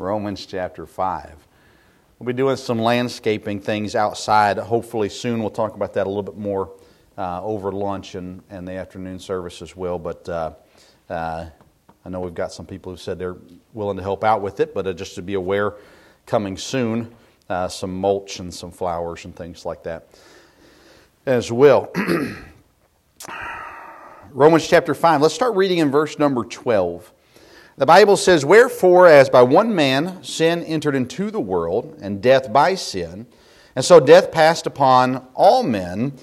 Romans chapter 5. We'll be doing some landscaping things outside, hopefully soon. We'll talk about that a little bit more over lunch and the afternoon service as well. But I know we've got some people who said they're willing to help out with it, but just to be aware, coming soon, some mulch and some flowers and things like that as well. Romans chapter 5, let's start reading in verse number 12. The Bible says, "Wherefore, as by one man sin entered into the world, and death by sin, and so death passed upon all men,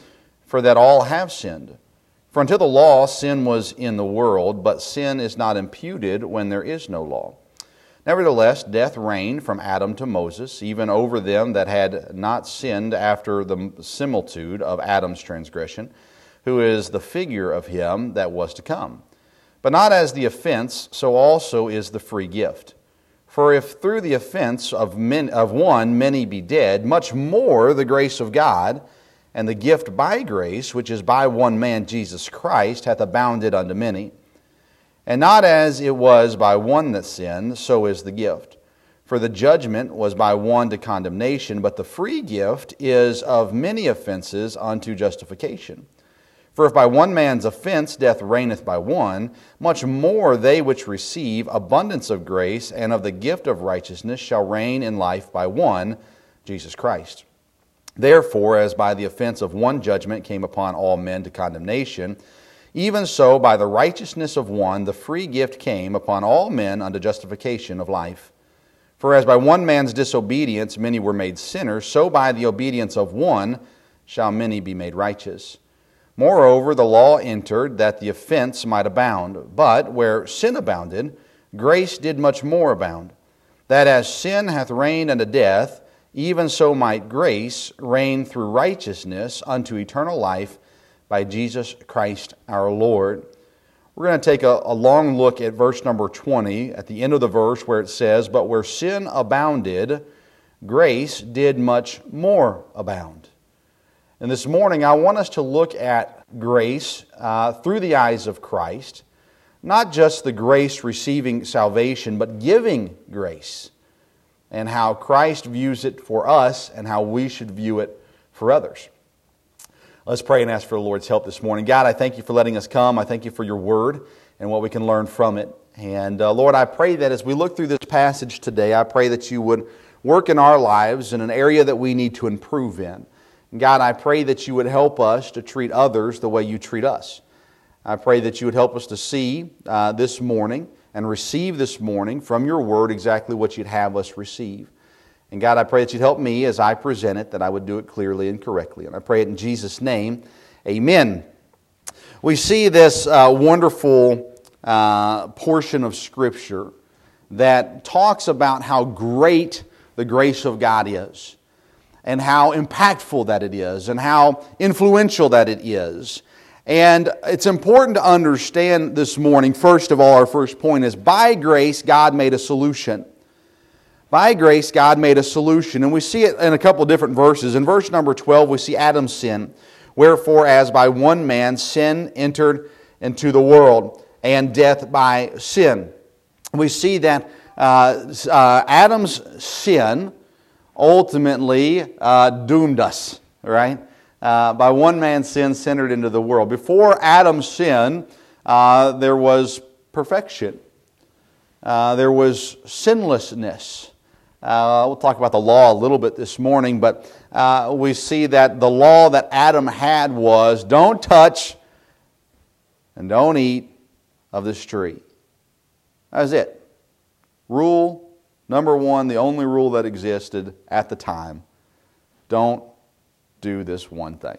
for that all have sinned. For until the law, sin was in the world, but sin is not imputed when there is no law. Nevertheless, death reigned from Adam to Moses, even over them that had not sinned after the similitude of Adam's transgression, who is the figure of him that was to come. But not as the offense, so also is the free gift. For if through the offense of one many be dead, much more the grace of God, and the gift by grace, which is by one man Jesus Christ, hath abounded unto many. And not as it was by one that sinned, so is the gift. For the judgment was by one to condemnation, but the free gift is of many offenses unto justification. For if by one man's offense death reigneth by one, much more they which receive abundance of grace and of the gift of righteousness shall reign in life by one, Jesus Christ. Therefore, as by the offense of one judgment came upon all men to condemnation, even so by the righteousness of one the free gift came upon all men unto justification of life. For as by one man's disobedience many were made sinners, so by the obedience of one shall many be made righteous. Moreover, the law entered that the offense might abound, but where sin abounded, grace did much more abound, that as sin hath reigned unto death, even so might grace reign through righteousness unto eternal life by Jesus Christ our Lord." We're going to take a long look at verse number 20, at the end of the verse where it says, "But where sin abounded, grace did much more abound." And this morning, I want us to look at grace through the eyes of Christ, not just the grace receiving salvation, but giving grace, and how Christ views it for us and how we should view it for others. Let's pray and ask for the Lord's help this morning. God, I thank you for letting us come. I thank you for your word and what we can learn from it. And Lord, I pray that as we look through this passage today, I pray that you would work in our lives in an area that we need to improve in. God, I pray that you would help us to treat others the way you treat us. I pray that you would help us to see this morning and receive this morning from your word exactly what you'd have us receive. And God, I pray that you'd help me as I present it, that I would do it clearly and correctly. And I pray it in Jesus' name. Amen. We see this wonderful portion of Scripture that talks about how great the grace of God is, and how impactful that it is, and how influential that it is. And it's important to understand this morning, first of all, our first point is, by grace, God made a solution. By grace, God made a solution. And we see it in a couple of different verses. In verse number 12, we see Adam's sin. "Wherefore, as by one man sin entered into the world, and death by sin." We see that Adam's sin ultimately doomed us, right? By one man's sin, sin entered into the world. Before Adam's sin, there was perfection. There was sinlessness. We'll talk about the law a little bit this morning, but we see that the law that Adam had was, don't touch and don't eat of this tree. That was it. Rule number one, the only rule that existed at the time, don't do this one thing.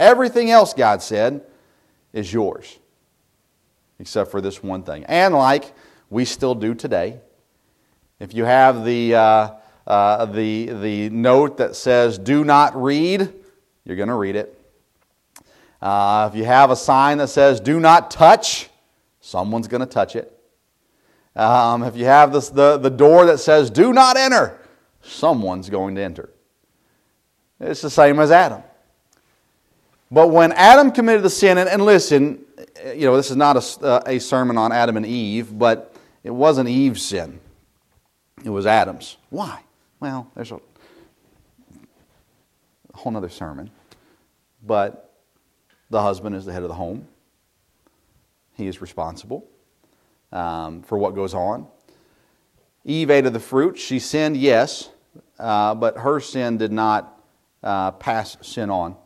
Everything else, God said, is yours, except for this one thing. And like we still do today, if you have the note that says, "Do not read," you're going to read it. If you have a sign that says, "Do not touch," someone's going to touch it. If you have this, the door that says, "Do not enter," someone's going to enter. It's the same as Adam. But when Adam committed the sin, and listen, you know, this is not a sermon on Adam and Eve, but it wasn't Eve's sin. It was Adam's. Why? Well, there's a whole other sermon. But the husband is the head of the home. He is responsible for what goes on. Eve ate of the fruit. She sinned, yes, but her sin did not pass sin on.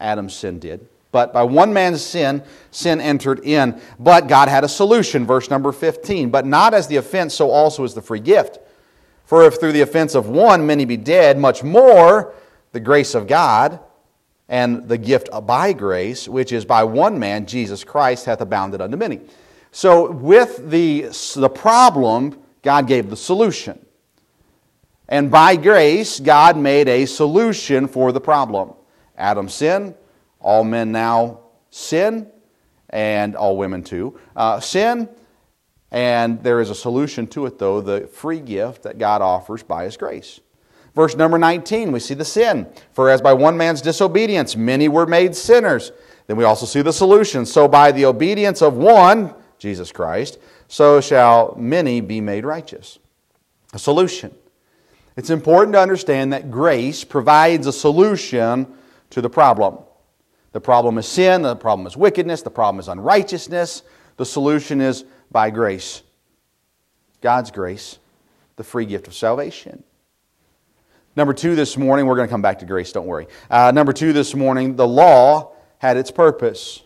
Adam's sin did. But by one man's sin, sin entered in. But God had a solution, verse number 15. But not as the offense, so also is the free gift. For if through the offense of one many be dead, much more the grace of God and the gift by grace, which is by one man, Jesus Christ, hath abounded unto many. So with the problem, God gave the solution. And by grace, God made a solution for the problem. Adam sinned. All men now sin, and all women too, sin. And there is a solution to it, though, the free gift that God offers by His grace. Verse number 19, we see the sin. For as by one man's disobedience many were made sinners, then we also see the solution. So by the obedience of one, Jesus Christ, so shall many be made righteous. A solution. It's important to understand that grace provides a solution to the problem. The problem is sin, the problem is wickedness, the problem is unrighteousness. The solution is by grace. God's grace, the free gift of salvation. Number two this morning, we're going to come back to grace, don't worry. Number two this morning, the law had its purpose.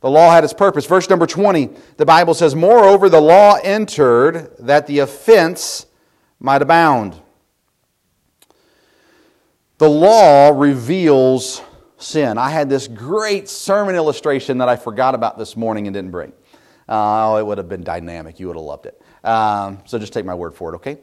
The law had its purpose. Verse number 20, the Bible says, moreover, the law entered that the offense might abound. The law reveals sin. I had this great sermon illustration that I forgot about this morning and didn't bring. Oh, it would have been dynamic. You would have loved it. So just take my word for it, okay?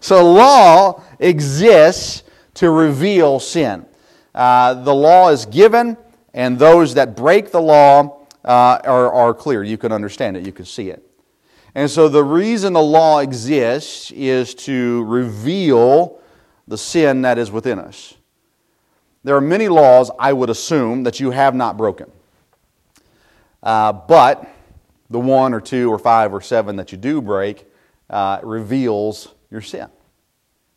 So law exists to reveal sin. The law is given, and those that break the law are clear. You can understand it. You can see it. And so the reason the law exists is to reveal the sin that is within us. There are many laws, I would assume, that you have not broken. But the 1 or 2 or 5 or 7 that you do break reveals your sin.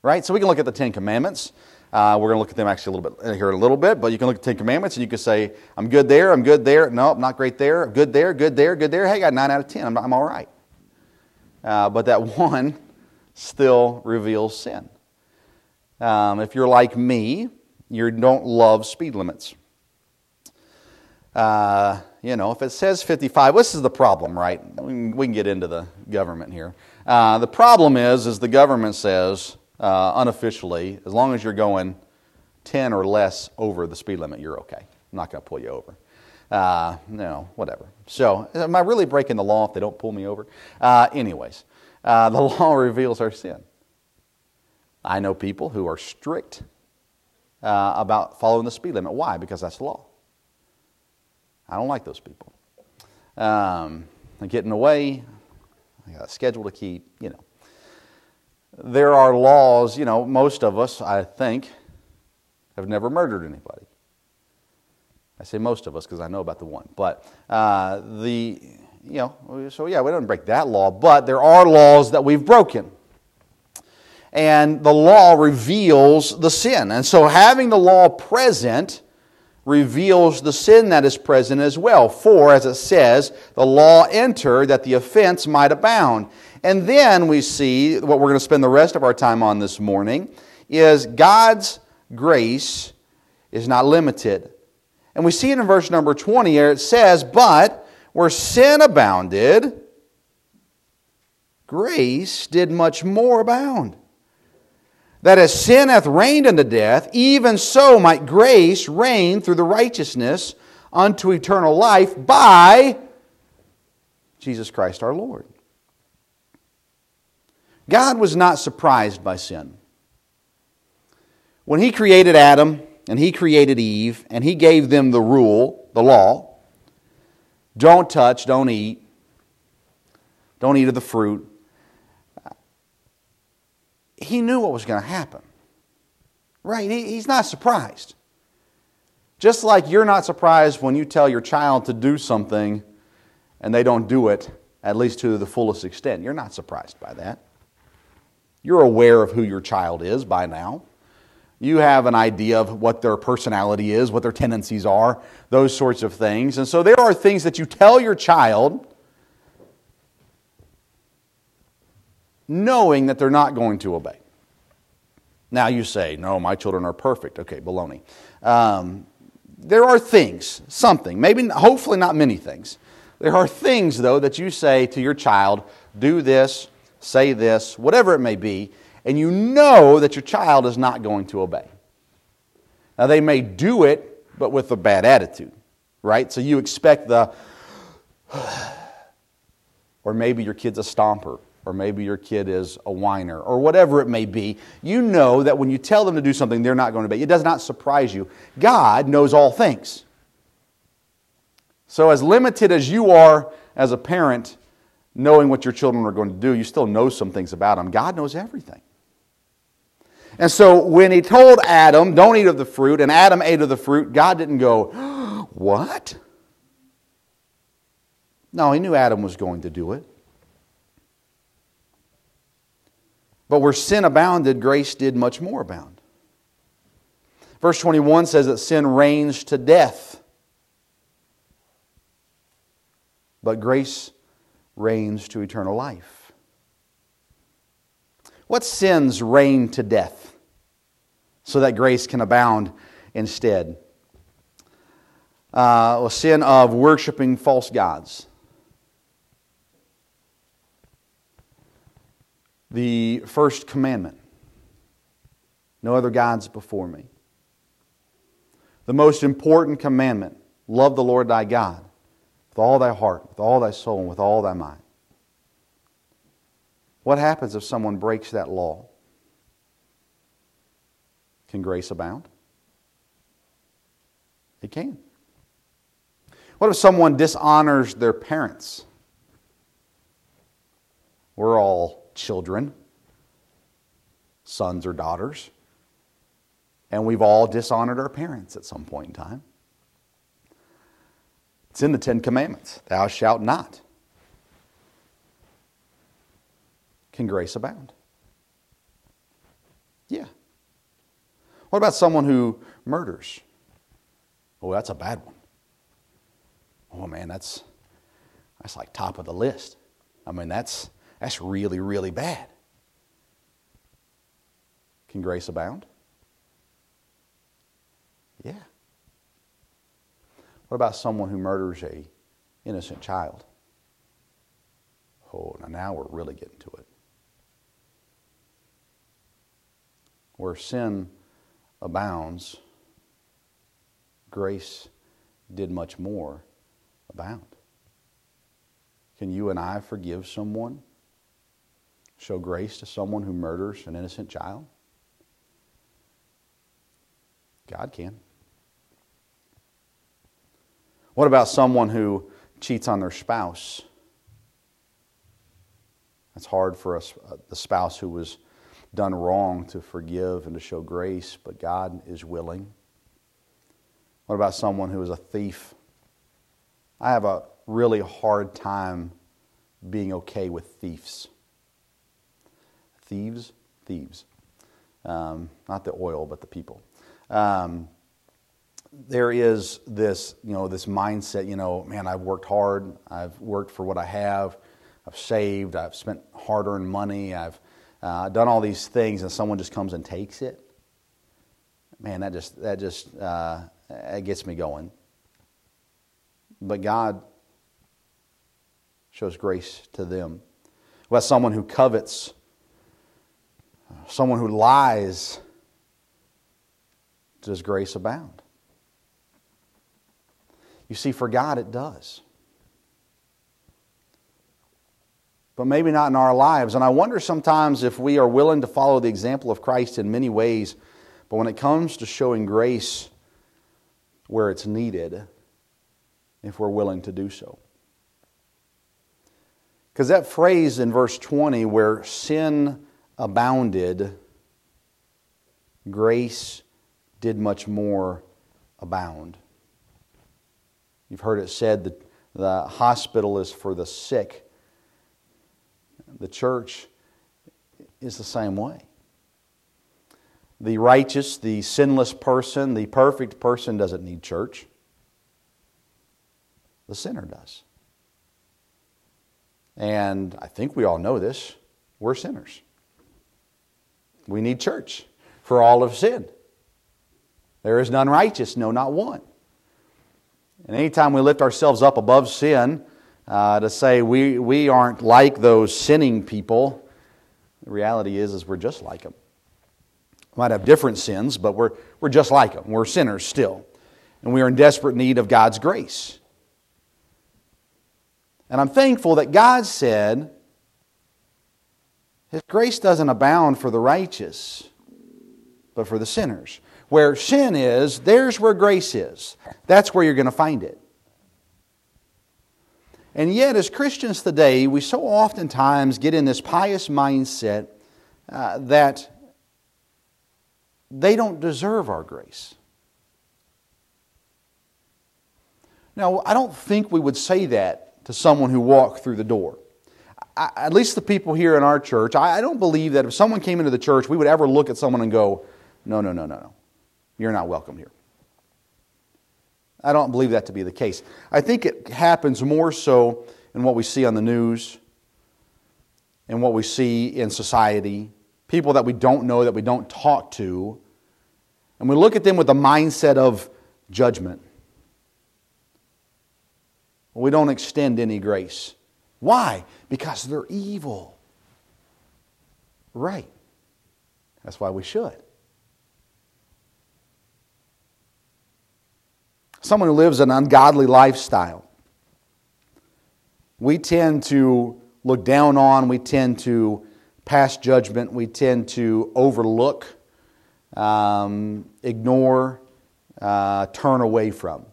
Right? So we can look at the Ten Commandments. We're going to look at them actually a little bit here in a little bit. But you can look at the Ten Commandments and you can say, I'm good there, I'm good there. No, I'm not great there. I'm good there, good there, good there. Hey, I got 9 out of 10. I'm all right. But that one still reveals sin. If you're like me, you don't love speed limits. If it says 55, this is the problem, right? We can get into the government here. The problem is the government says, unofficially, as long as you're going 10 or less over the speed limit, you're okay. I'm not going to pull you over. Whatever. So, am I really breaking the law if they don't pull me over? The law reveals our sin. I know people who are strict about following the speed limit. Why? Because that's the law. I don't like those people. They're getting away. I got a schedule to keep, There are laws, most of us, I think, have never murdered anybody. I say most of us because I know about the one. But we don't break that law. But there are laws that we've broken. And the law reveals the sin. And so having the law present reveals the sin that is present as well. For, as it says, the law entered that the offense might abound. And then we see what we're going to spend the rest of our time on this morning is God's grace is not limited. And we see it in verse number 20 here. It says, but where sin abounded, grace did much more abound. That as sin hath reigned unto death, even so might grace reign through the righteousness unto eternal life by Jesus Christ our Lord. God was not surprised by sin. When He created Adam and He created Eve and He gave them the rule, the law, don't touch, don't eat of the fruit, He knew what was going to happen, right? He's not surprised. Just like you're not surprised when you tell your child to do something and they don't do it at least to the fullest extent. You're not surprised by that. You're aware of who your child is by now. You have an idea of what their personality is, what their tendencies are, those sorts of things. And so there are things that you tell your child knowing that they're not going to obey. Now you say, no, my children are perfect. Okay, baloney. There are things, something, maybe, hopefully not many things. There are things, though, that you say to your child, do this, say this, whatever it may be, and you know that your child is not going to obey. Now, they may do it, but with a bad attitude, right? So you expect the, or maybe your kid's a stomper, or maybe your kid is a whiner, or whatever it may be. You know that when you tell them to do something, they're not going to obey. It does not surprise you. God knows all things. So as limited as you are as a parent, knowing what your children are going to do, you still know some things about them. God knows everything. And so when he told Adam, don't eat of the fruit, and Adam ate of the fruit, God didn't go, what? No, he knew Adam was going to do it. But where sin abounded, grace did much more abound. Verse 21 says that sin reigns to death, but grace reigns to eternal life. What sins reign to death so that grace can abound instead? A sin of worshiping false gods. The first commandment. No other gods before me. The most important commandment. Love the Lord thy God with all thy heart, with all thy soul, and with all thy mind. What happens if someone breaks that law? Can grace abound? It can. What if someone dishonors their parents? We're all children, sons or daughters, and we've all dishonored our parents at some point in time. It's in the Ten Commandments, thou shalt not. Can grace abound? Yeah. What about someone who murders? Oh, that's a bad one. Oh man, that's like top of the list. I mean, that's really, really bad. Can grace abound? Yeah. What about someone who murders an innocent child? Oh, now we're really getting to it. Where sin abounds, grace did much more abound. Can you and I forgive someone? Show grace to someone who murders an innocent child? God can. What about someone who cheats on their spouse? It's hard for us, the spouse who was done wrong, to forgive and to show grace, but God is willing. What about someone who is a thief? I have a really hard time being okay with thieves. Thieves. Not the oil, but the people. There is this, this mindset, man, I've worked hard. I've worked for what I have. I've saved. I've spent hard-earned money. I've done all these things, and someone just comes and takes it. Man, that gets me going. But God shows grace to them. Well, someone who covets, someone who lies, does grace abound? You see, for God it does. But maybe not in our lives. And I wonder sometimes if we are willing to follow the example of Christ in many ways, but when it comes to showing grace where it's needed, if we're willing to do so. Because that phrase in verse 20, where sin abounded, grace did much more abound. You've heard it said that the hospital is for the sick, The church is the same way. The righteous, the sinless person, the perfect person doesn't need church. The sinner does. And I think we all know this. We're sinners. We need church, for all have sinned. There is none righteous, no, not one. And anytime we lift ourselves up above sin to say we aren't like those sinning people, the reality is we're just like them. We might have different sins, but we're just like them. We're sinners still. And we are in desperate need of God's grace. And I'm thankful that God said His grace doesn't abound for the righteous, but for the sinners. Where sin is, there's where grace is. That's where you're going to find it. And yet, as Christians today, we so oftentimes get in this pious mindset that they don't deserve our grace. Now, I don't think we would say that to someone who walked through the door. At least the people here in our church, I don't believe that if someone came into the church, we would ever look at someone and go, no, you're not welcome here. I don't believe that to be the case. I think it happens more so in what we see on the news and what we see in society, people that we don't know, that we don't talk to, and we look at them with the mindset of judgment. We don't extend any grace. Why? Because they're evil. Right. That's why we should. Someone who lives an ungodly lifestyle, we tend to look down on, we tend to pass judgment, we tend to overlook, ignore, turn away from.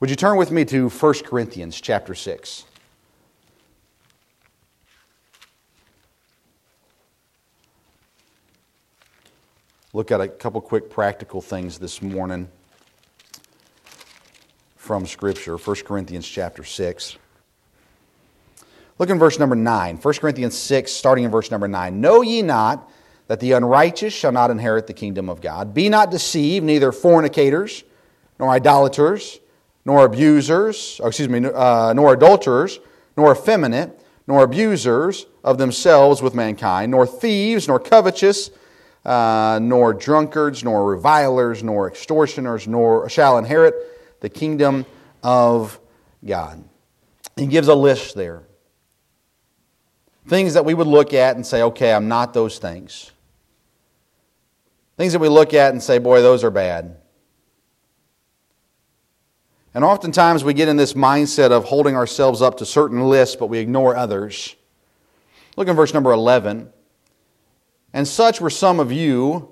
Would you turn with me to 1 Corinthians chapter 6? 'Look at a couple quick practical things this morning from Scripture. 1 Corinthians chapter 6. Look in verse number 9. 1 Corinthians 6, starting in verse number 9. Know ye not that the unrighteous shall not inherit the kingdom of God? Be not deceived, neither fornicators, nor idolaters, nor abusers, nor adulterers, nor effeminate, nor abusers of themselves with mankind, nor thieves, nor covetous, nor drunkards, nor revilers, nor extortioners, nor shall inherit the kingdom of God. He gives a list there. Things that we would look at and say, okay, I'm not those things. Things that we look at and say, boy, those are bad. And oftentimes we get in this mindset of holding ourselves up to certain lists, but we ignore others. Look in verse number 11. And such were some of you,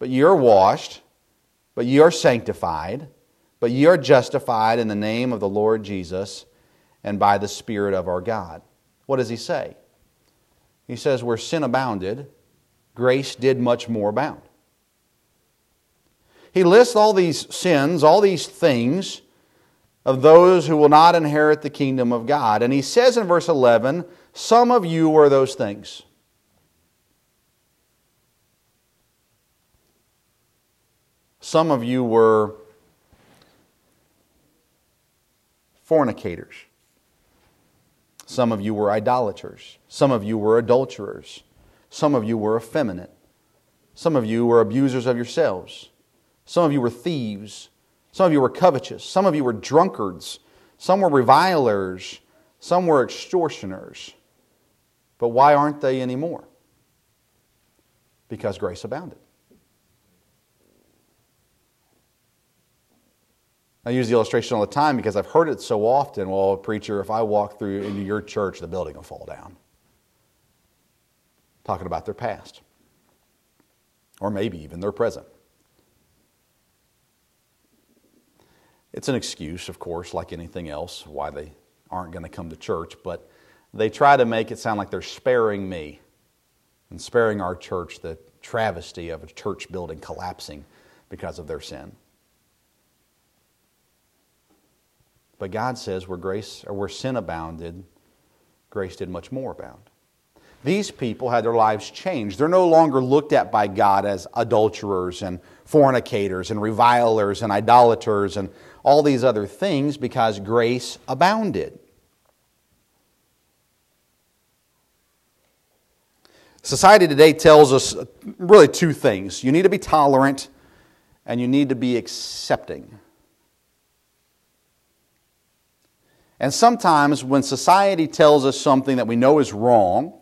but ye are washed, but ye are sanctified, but ye are justified in the name of the Lord Jesus and by the Spirit of our God. What does he say? He says, where sin abounded, grace did much more abound. He lists all these sins, all these things of those who will not inherit the kingdom of God. And he says in verse 11, some of you were those things. Some of you were fornicators. Some of you were idolaters. Some of you were adulterers. Some of you were effeminate. Some of you were abusers of yourselves. Some of you were thieves. Some of you were covetous. Some of you were drunkards. Some were revilers. Some were extortioners. But why aren't they anymore? Because grace abounded. I use the illustration all the time because I've heard it so often. Well, preacher, if I walk through into your church, the building will fall down. Talking about their past. Or maybe even their present. It's an excuse, of course, like anything else, why they aren't going to come to church, but they try to make it sound like they're sparing me and sparing our church the travesty of a church building collapsing because of their sin. But God says where sin abounded, grace did much more abound. These people had their lives changed. They're no longer looked at by God as adulterers and fornicators and revilers and idolaters and all these other things because grace abounded. Society today tells us really two things. You need to be tolerant and you need to be accepting. And sometimes when society tells us something that we know is wrong,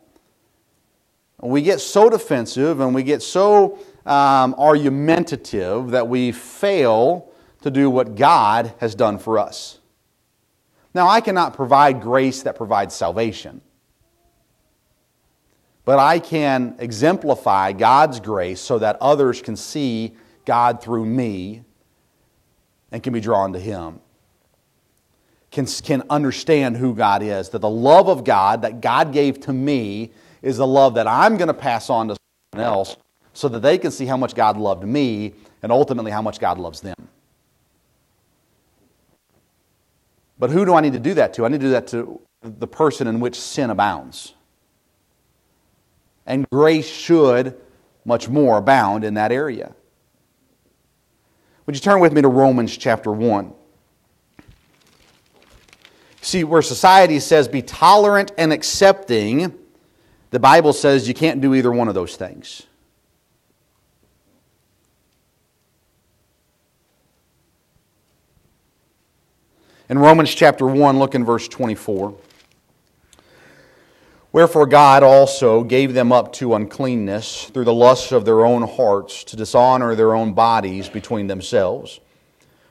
we get so defensive and we get so argumentative that we fail to do what God has done for us. Now, I cannot provide grace that provides salvation. But I can exemplify God's grace so that others can see God through me and can be drawn to Him, can understand who God is, that the love of God that God gave to me is the love that I'm going to pass on to someone else so that they can see how much God loved me and ultimately how much God loves them. But who do I need to do that to? I need to do that to the person in which sin abounds. And grace should much more abound in that area. Would you turn with me to Romans chapter 1? See, where society says be tolerant and accepting, the Bible says you can't do either one of those things. In Romans chapter 1, look in verse 24. Wherefore God also gave them up to uncleanness through the lusts of their own hearts to dishonor their own bodies between themselves,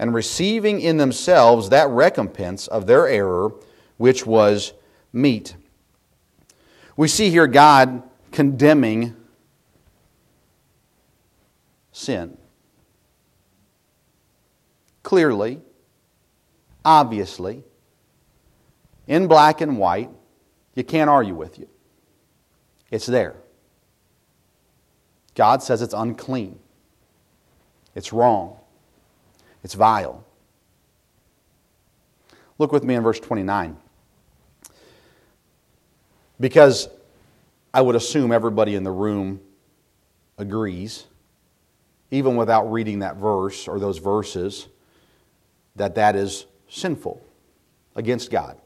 and receiving in themselves that recompense of their error, which was meat. We see here God condemning sin. Clearly, obviously, in black and white, you can't argue with it. It's there. God says it's unclean. It's wrong. It's vile. Look with me in verse 29. Because I would assume everybody in the room agrees, even without reading that verse or those verses, that that is sinful against God.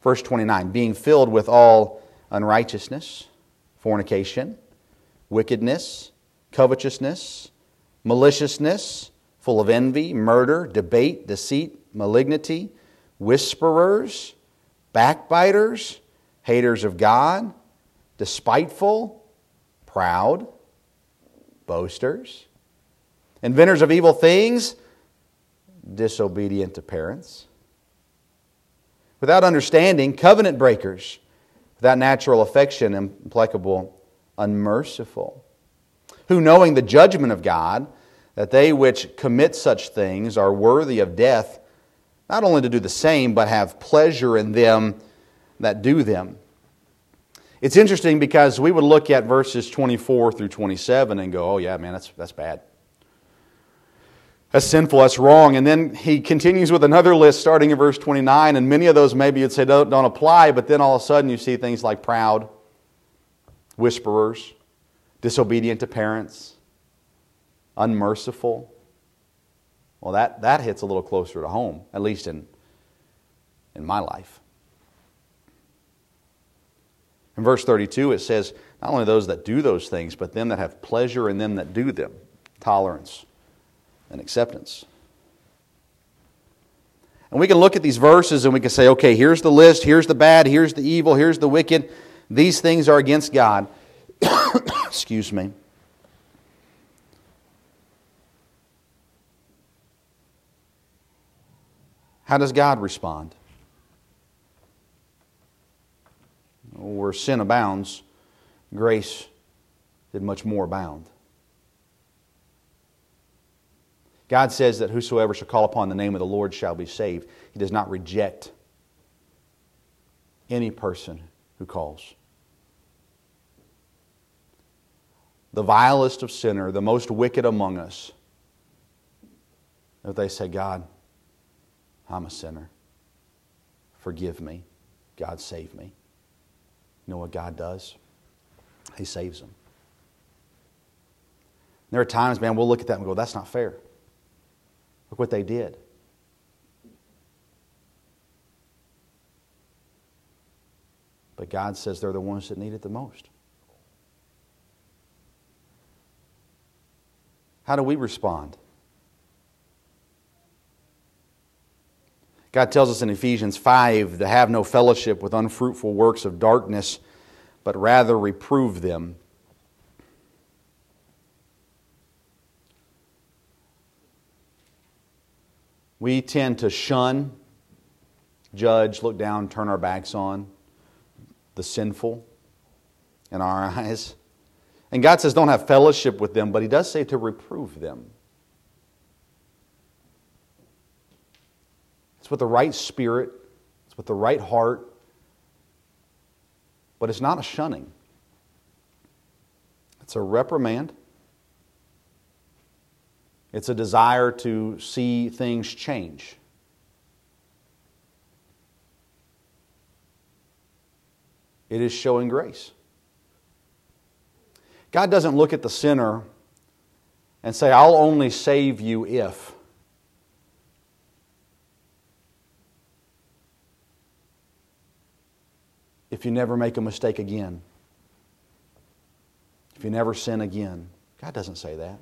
Verse 29, being filled with all unrighteousness, fornication, wickedness, covetousness, maliciousness, full of envy, murder, debate, deceit, malignity, whisperers, backbiters, haters of God, despiteful, proud, boasters, inventors of evil things, disobedient to parents, without understanding, covenant breakers, without natural affection, implacable, unmerciful, who knowing the judgment of God, that they which commit such things are worthy of death, not only to do the same, but have pleasure in them that do them. It's interesting because we would look at verses 24 through 27 and go, oh yeah, man, that's bad. That's sinful, that's wrong. And then he continues with another list starting in verse 29, and many of those maybe you'd say don't apply, but then all of a sudden you see things like proud, whisperers, disobedient to parents, unmerciful. Well, that hits a little closer to home, at least in my life. In verse 32 it says, not only those that do those things, but them that have pleasure in them that do them, tolerance and acceptance. And we can look at these verses and we can say, okay, here's the list, here's the bad, here's the evil, here's the wicked. These things are against God. Excuse me. How does God respond? We're where sin abounds, grace did much more abound. God says that whosoever shall call upon the name of the Lord shall be saved. He does not reject any person who calls. The vilest of sinners, the most wicked among us, if they say, God, I'm a sinner. Forgive me. God, save me. You know what God does? He saves them. There are times, man, we'll look at that and go, that's not fair. Look what they did. But God says they're the ones that need it the most. How do we respond? God tells us in Ephesians 5 to have no fellowship with unfruitful works of darkness, but rather reprove them. We tend to shun, judge, look down, turn our backs on the sinful in our eyes. And God says don't have fellowship with them, but He does say to reprove them. It's with the right spirit, it's with the right heart, but it's not a shunning. It's a reprimand. It's a desire to see things change. It is showing grace. God doesn't look at the sinner and say, I'll only save you if. If you never make a mistake again. If you never sin again. God doesn't say that.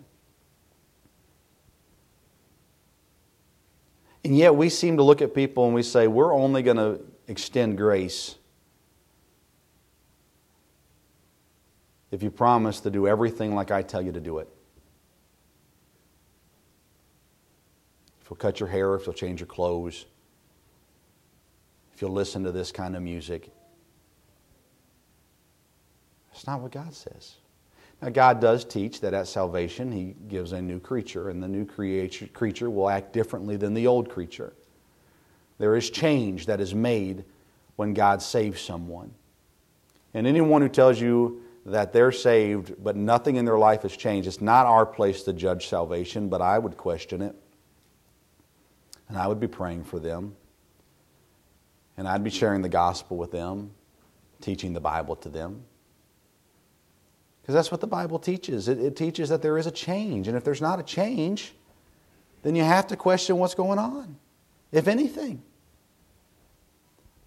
And yet we seem to look at people and we say, we're only going to extend grace if you promise to do everything like I tell you to do it. If you'll cut your hair, if you'll change your clothes, if you'll listen to this kind of music. That's not what God says. Now, God does teach that at salvation He gives a new creature, and the new creature will act differently than the old creature. There is change that is made when God saves someone. And anyone who tells you that they're saved but nothing in their life has changed, it's not our place to judge salvation, but I would question it. And I would be praying for them. And I'd be sharing the gospel with them, teaching the Bible to them. Because that's what the Bible teaches. It teaches that there is a change. And if there's not a change, then you have to question what's going on, if anything.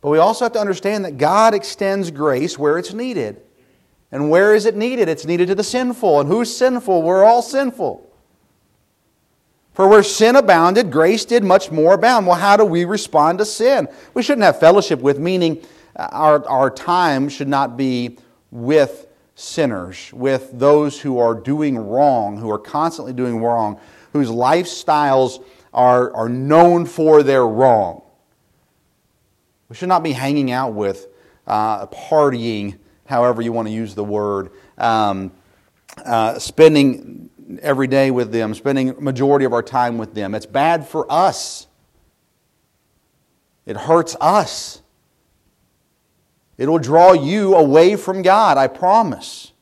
But we also have to understand that God extends grace where it's needed. And where is it needed? It's needed to the sinful. And who's sinful? We're all sinful. For where sin abounded, grace did much more abound. Well, how do we respond to sin? We shouldn't have fellowship with, meaning our time should not be with sinners, with those who are doing wrong, who are constantly doing wrong, whose lifestyles are known for their wrong. We should not be hanging out with, partying, however you want to use the word, spending every day with them, spending majority of our time with them. It's bad for us. It hurts us. It will draw you away from God, I promise.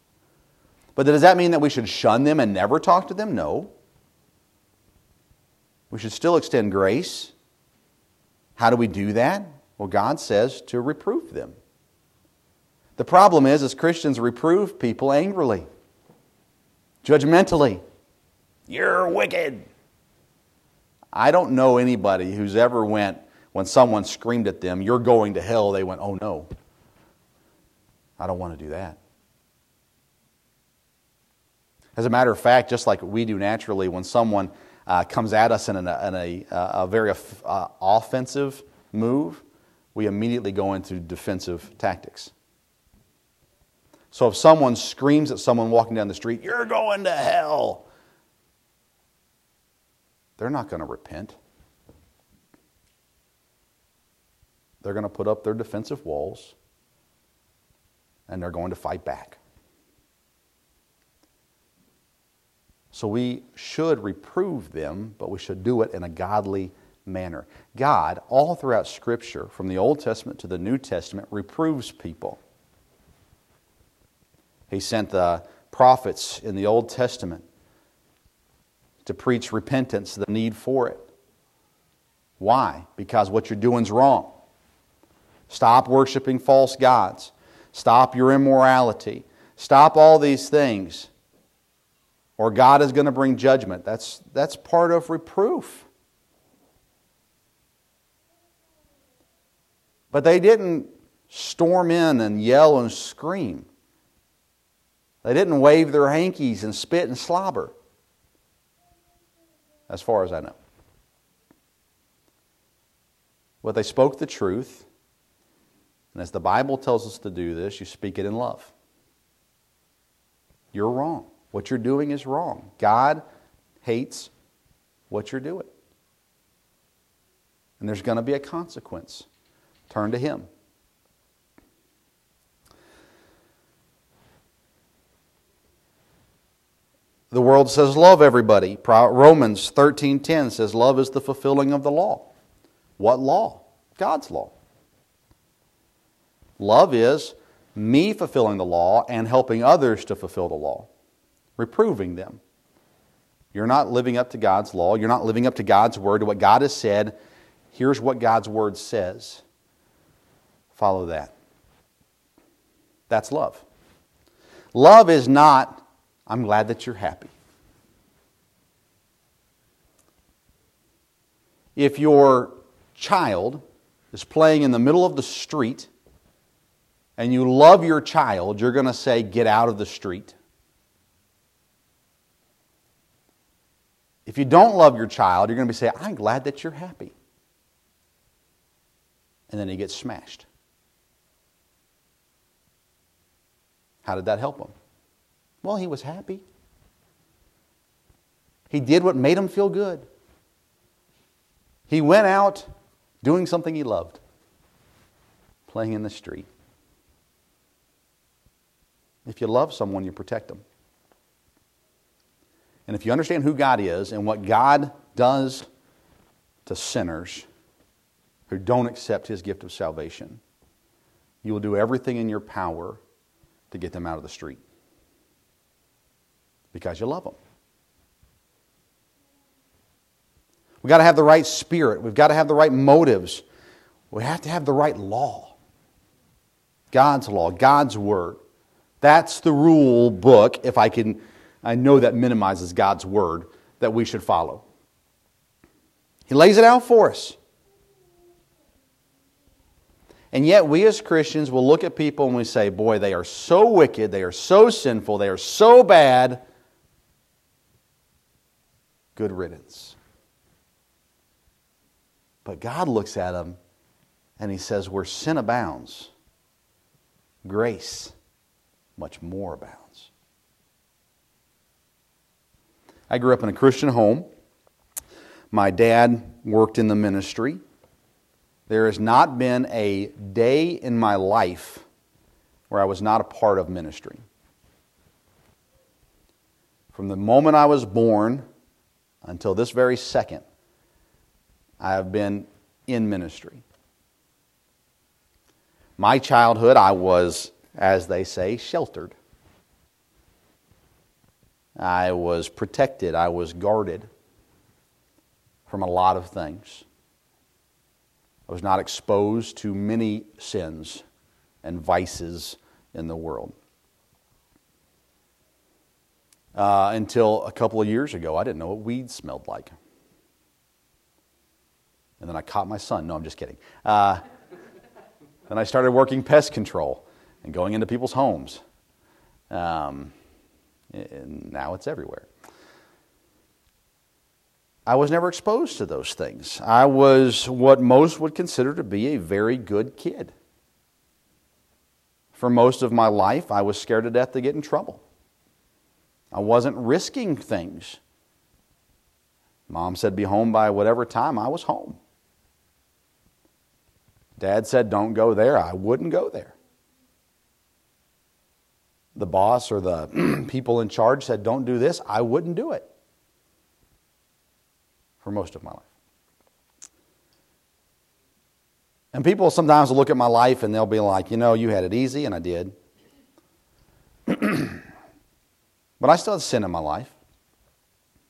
But does that mean that we should shun them and never talk to them? No. We should still extend grace. How do we do that? Well, God says to reprove them. The problem is, as Christians reprove people angrily, judgmentally. You're wicked. I don't know anybody who's ever went, when someone screamed at them, you're going to hell, they went, oh no. I don't want to do that. As a matter of fact, just like we do naturally, when someone comes at us in a very offensive move, we immediately go into defensive tactics. So if someone screams at someone walking down the street, you're going to hell, they're not going to repent. They're going to put up their defensive walls. and they're going to fight back. So we should reprove them, but we should do it in a godly manner. God, all throughout Scripture, from the Old Testament to the New Testament, reproves people. He sent the prophets in the Old Testament to preach repentance, the need for it. Why? Because what you're doing is wrong. Stop worshiping false gods. Stop your immorality. Stop all these things, or God is going to bring judgment. That's part of reproof. But they didn't storm in and yell and scream. They didn't wave their hankies and spit and slobber, as far as I know. But they spoke the truth, and as the Bible tells us to do this, you speak it in love. You're wrong. What you're doing is wrong. God hates what you're doing. And there's going to be a consequence. Turn to Him. The world says love everybody. Romans 13:10 says love is the fulfilling of the law. What law? God's law. Love is me fulfilling the law and helping others to fulfill the law. Reproving them. You're not living up to God's law. You're not living up to God's word, to what God has said. Here's what God's word says. Follow that. That's love. Love is not, I'm glad that you're happy. If your child is playing in the middle of the street and you love your child, you're going to say, get out of the street. If you don't love your child, you're going to be saying, I'm glad that you're happy. And then he gets smashed. How did that help him? Well, he was happy. He did what made him feel good. He went out doing something he loved, playing in the street. If you love someone, you protect them. And if you understand who God is and what God does to sinners who don't accept His gift of salvation, you will do everything in your power to get them out of the street because you love them. We've got to have the right spirit. We've got to have the right motives. We have to have the right law. God's law, God's word. That's the rule book, if I can... I know that minimizes God's word, that we should follow. He lays it out for us. And yet we as Christians will look at people and we say, boy, they are so wicked, they are so sinful, they are so bad. Good riddance. But God looks at them and He says, where sin abounds, grace much more abounds. I grew up in a Christian home. My dad worked in the ministry. There has not been a day in my life where I was not a part of ministry. From the moment I was born until this very second, I have been in ministry. My childhood, I was, as they say, sheltered. I was protected, I was guarded from a lot of things. I was not exposed to many sins and vices in the world. Until a couple of years ago, I didn't know what weed smelled like. And then I caught my son. No, I'm just kidding. Then I started working pest control and going into people's homes. And now it's everywhere. I was never exposed to those things. I was what most would consider to be a very good kid. For most of my life, I was scared to death to get in trouble. I wasn't risking things. Mom said be home by whatever time. I was home. Dad said don't go there. I wouldn't go there. the boss or the people in charge said, don't do this, I wouldn't do it for most of my life. And people sometimes will look at my life and they'll be like, you know, you had it easy, and I did. But I still had sin in my life.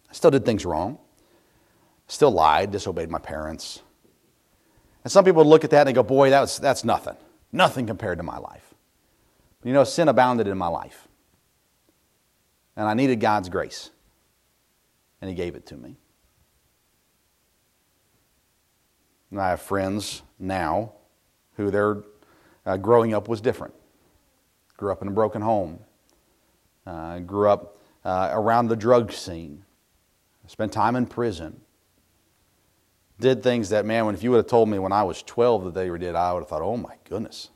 I still did things wrong. I still lied, disobeyed my parents. And some people look at that and go, boy, that's nothing. Nothing compared to my life. But you know, sin abounded in my life. And I needed God's grace. And He gave it to me. And I have friends now who their growing up was different. Grew up in a broken home. Grew up around the drug scene. Spent time in prison. Did things that, man, if you would have told me when I was 12 that they did, I would have thought, oh my goodness,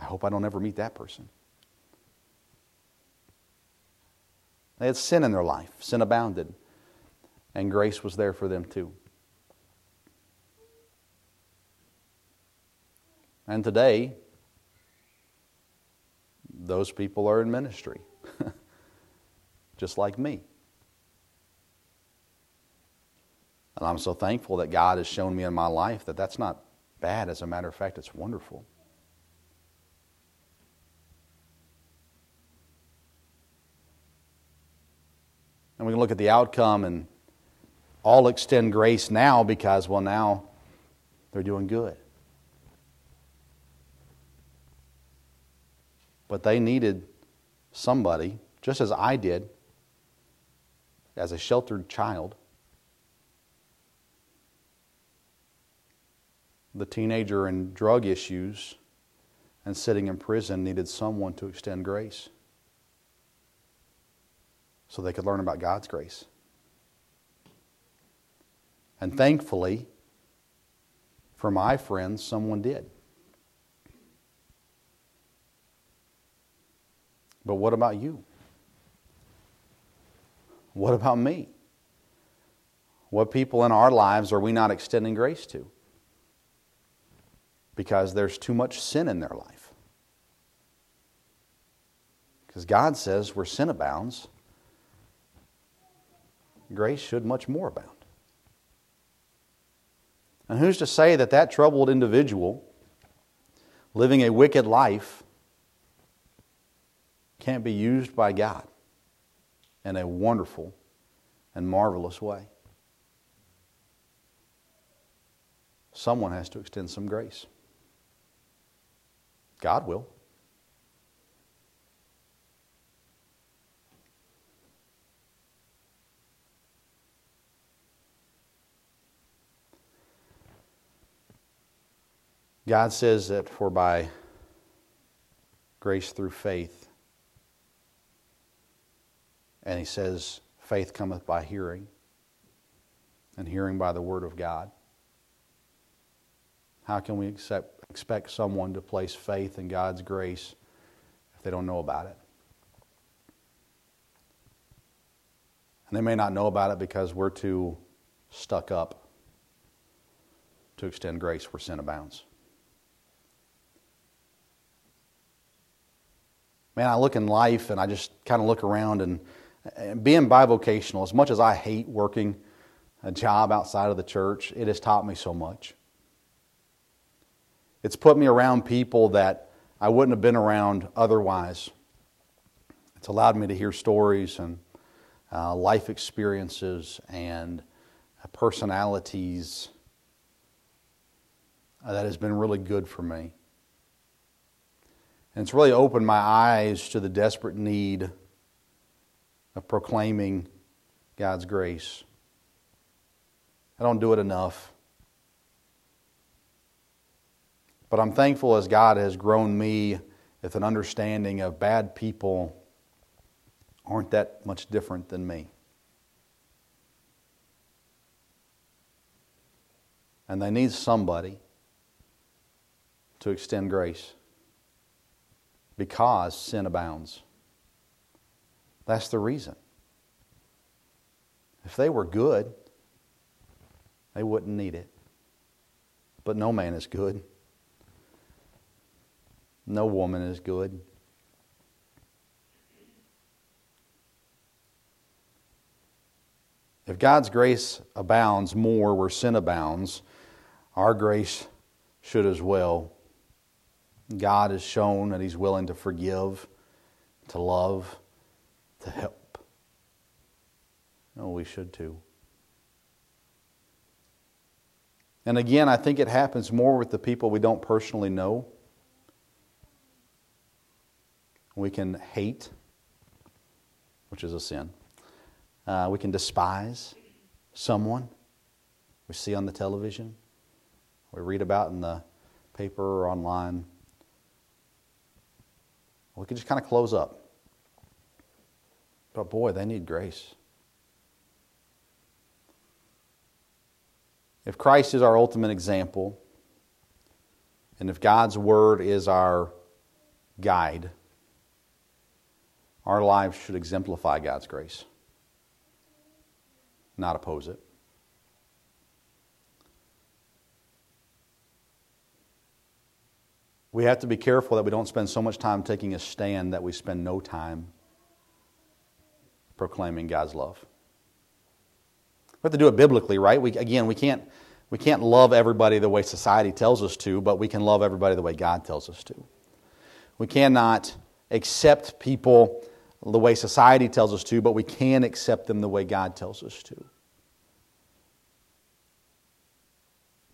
I hope I don't ever meet that person. They had sin in their life. Sin abounded. And grace was there for them too. And today, those people are in ministry, just like me. And I'm so thankful that God has shown me in my life that that's not bad. As a matter of fact, it's wonderful. And we can look at the outcome and all extend grace now because, well, now they're doing good. But they needed somebody, just as I did, as a sheltered child. The teenager in drug issues and sitting in prison needed someone to extend grace so they could learn about God's grace. And thankfully, for my friends, someone did. But what about you? What about me? What people in our lives are we not extending grace to? Because there's too much sin in their life. Because God says where sin abounds, grace should much more abound. And who's to say that that troubled individual living a wicked life can't be used by God in a wonderful and marvelous way? Someone has to extend some grace. God will. God says that for by grace through faith, and He says, faith cometh by hearing, and hearing by the word of God. How can we expect someone to place faith in God's grace if they don't know about it? And they may not know about it because we're too stuck up to extend grace where sin abounds. Man, I look in life and I just kind of look around and being bivocational, as much as I hate working a job outside of the church, it has taught me so much. It's put me around people that I wouldn't have been around otherwise. It's allowed me to hear stories and life experiences and personalities that has been really good for me. And it's really opened my eyes to the desperate need of proclaiming God's grace. I don't do it enough. But I'm thankful as God has grown me with an understanding of bad people aren't that much different than me. And they need somebody to extend grace because sin abounds. That's the reason. If they were good, they wouldn't need it. But no man is good. No woman is good. If God's grace abounds more where sin abounds, our grace should as well. God has shown that He's willing to forgive, to love, to help. No, we should too. And again, I think it happens more with the people we don't personally know. We can hate, which is a sin. We can despise someone we see on the television, we read about in the paper or online. We can just kind of close up. But boy, they need grace. If Christ is our ultimate example, and if God's Word is our guide, our lives should exemplify God's grace, not oppose it. We have to be careful that we don't spend so much time taking a stand that we spend no time proclaiming God's love. We have to do it biblically, right? We can't love everybody the way society tells us to, but we can love everybody the way God tells us to. We cannot accept people the way society tells us to, but we can accept them the way God tells us to.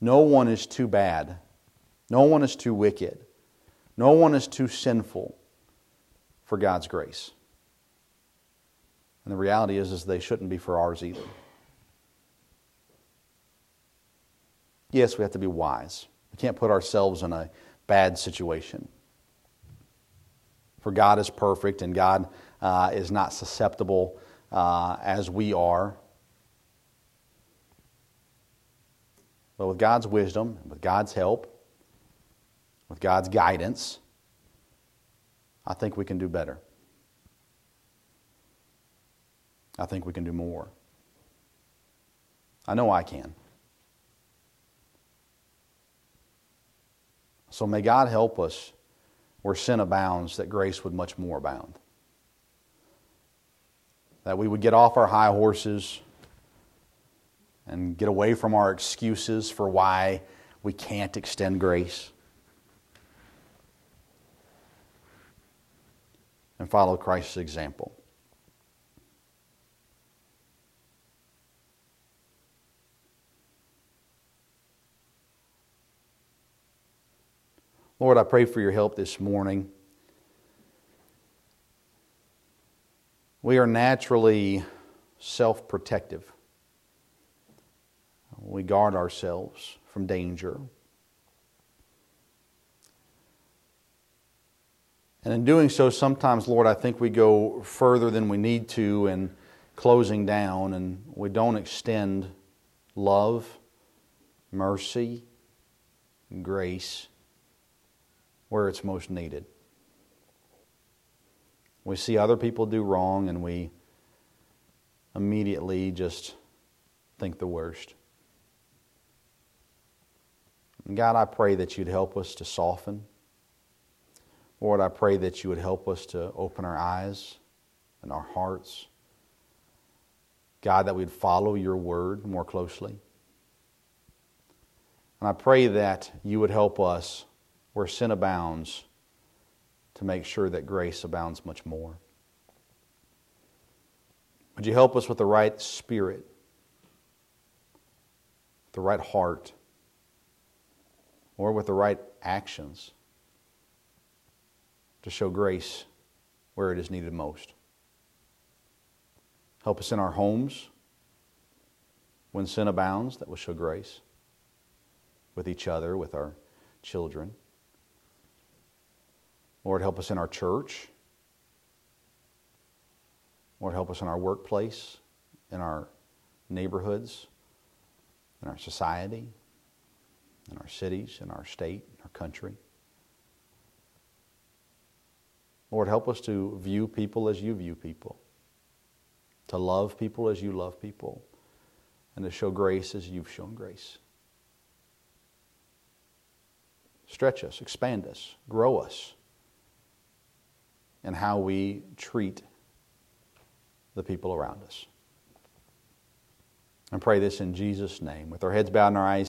No one is too bad. No one is too wicked. No one is too sinful for God's grace. And the reality is they shouldn't be for ours either. Yes, we have to be wise. We can't put ourselves in a bad situation. For God is perfect and God is not susceptible as we are. But with God's wisdom, with God's help, with God's guidance, I think we can do better. I think we can do more. I know I can. So may God help us where sin abounds, that grace would much more abound. That we would get off our high horses and get away from our excuses for why we can't extend grace. And follow Christ's example. Lord, I pray for your help this morning. We are naturally self-protective. We guard ourselves from danger. And in doing so, sometimes, Lord, I think we go further than we need to in closing down, and we don't extend love, mercy, and grace where it's most needed. We see other people do wrong and we immediately just think the worst. And God, I pray that you'd help us to soften. Lord, I pray that you would help us to open our eyes and our hearts. God, that we'd follow your word more closely. And I pray that you would help us where sin abounds, to make sure that grace abounds much more. Would you help us with the right spirit, the right heart, or with the right actions to show grace where it is needed most? Help us in our homes when sin abounds, that we'll show grace with each other, with our children. Lord, help us in our church. Lord, help us in our workplace, in our neighborhoods, in our society, in our cities, in our state, in our country. Lord, help us to view people as you view people, to love people as you love people, and to show grace as you've shown grace. Stretch us, expand us, grow us, and how we treat the people around us. I pray this in Jesus' name. With our heads bowed and our eyes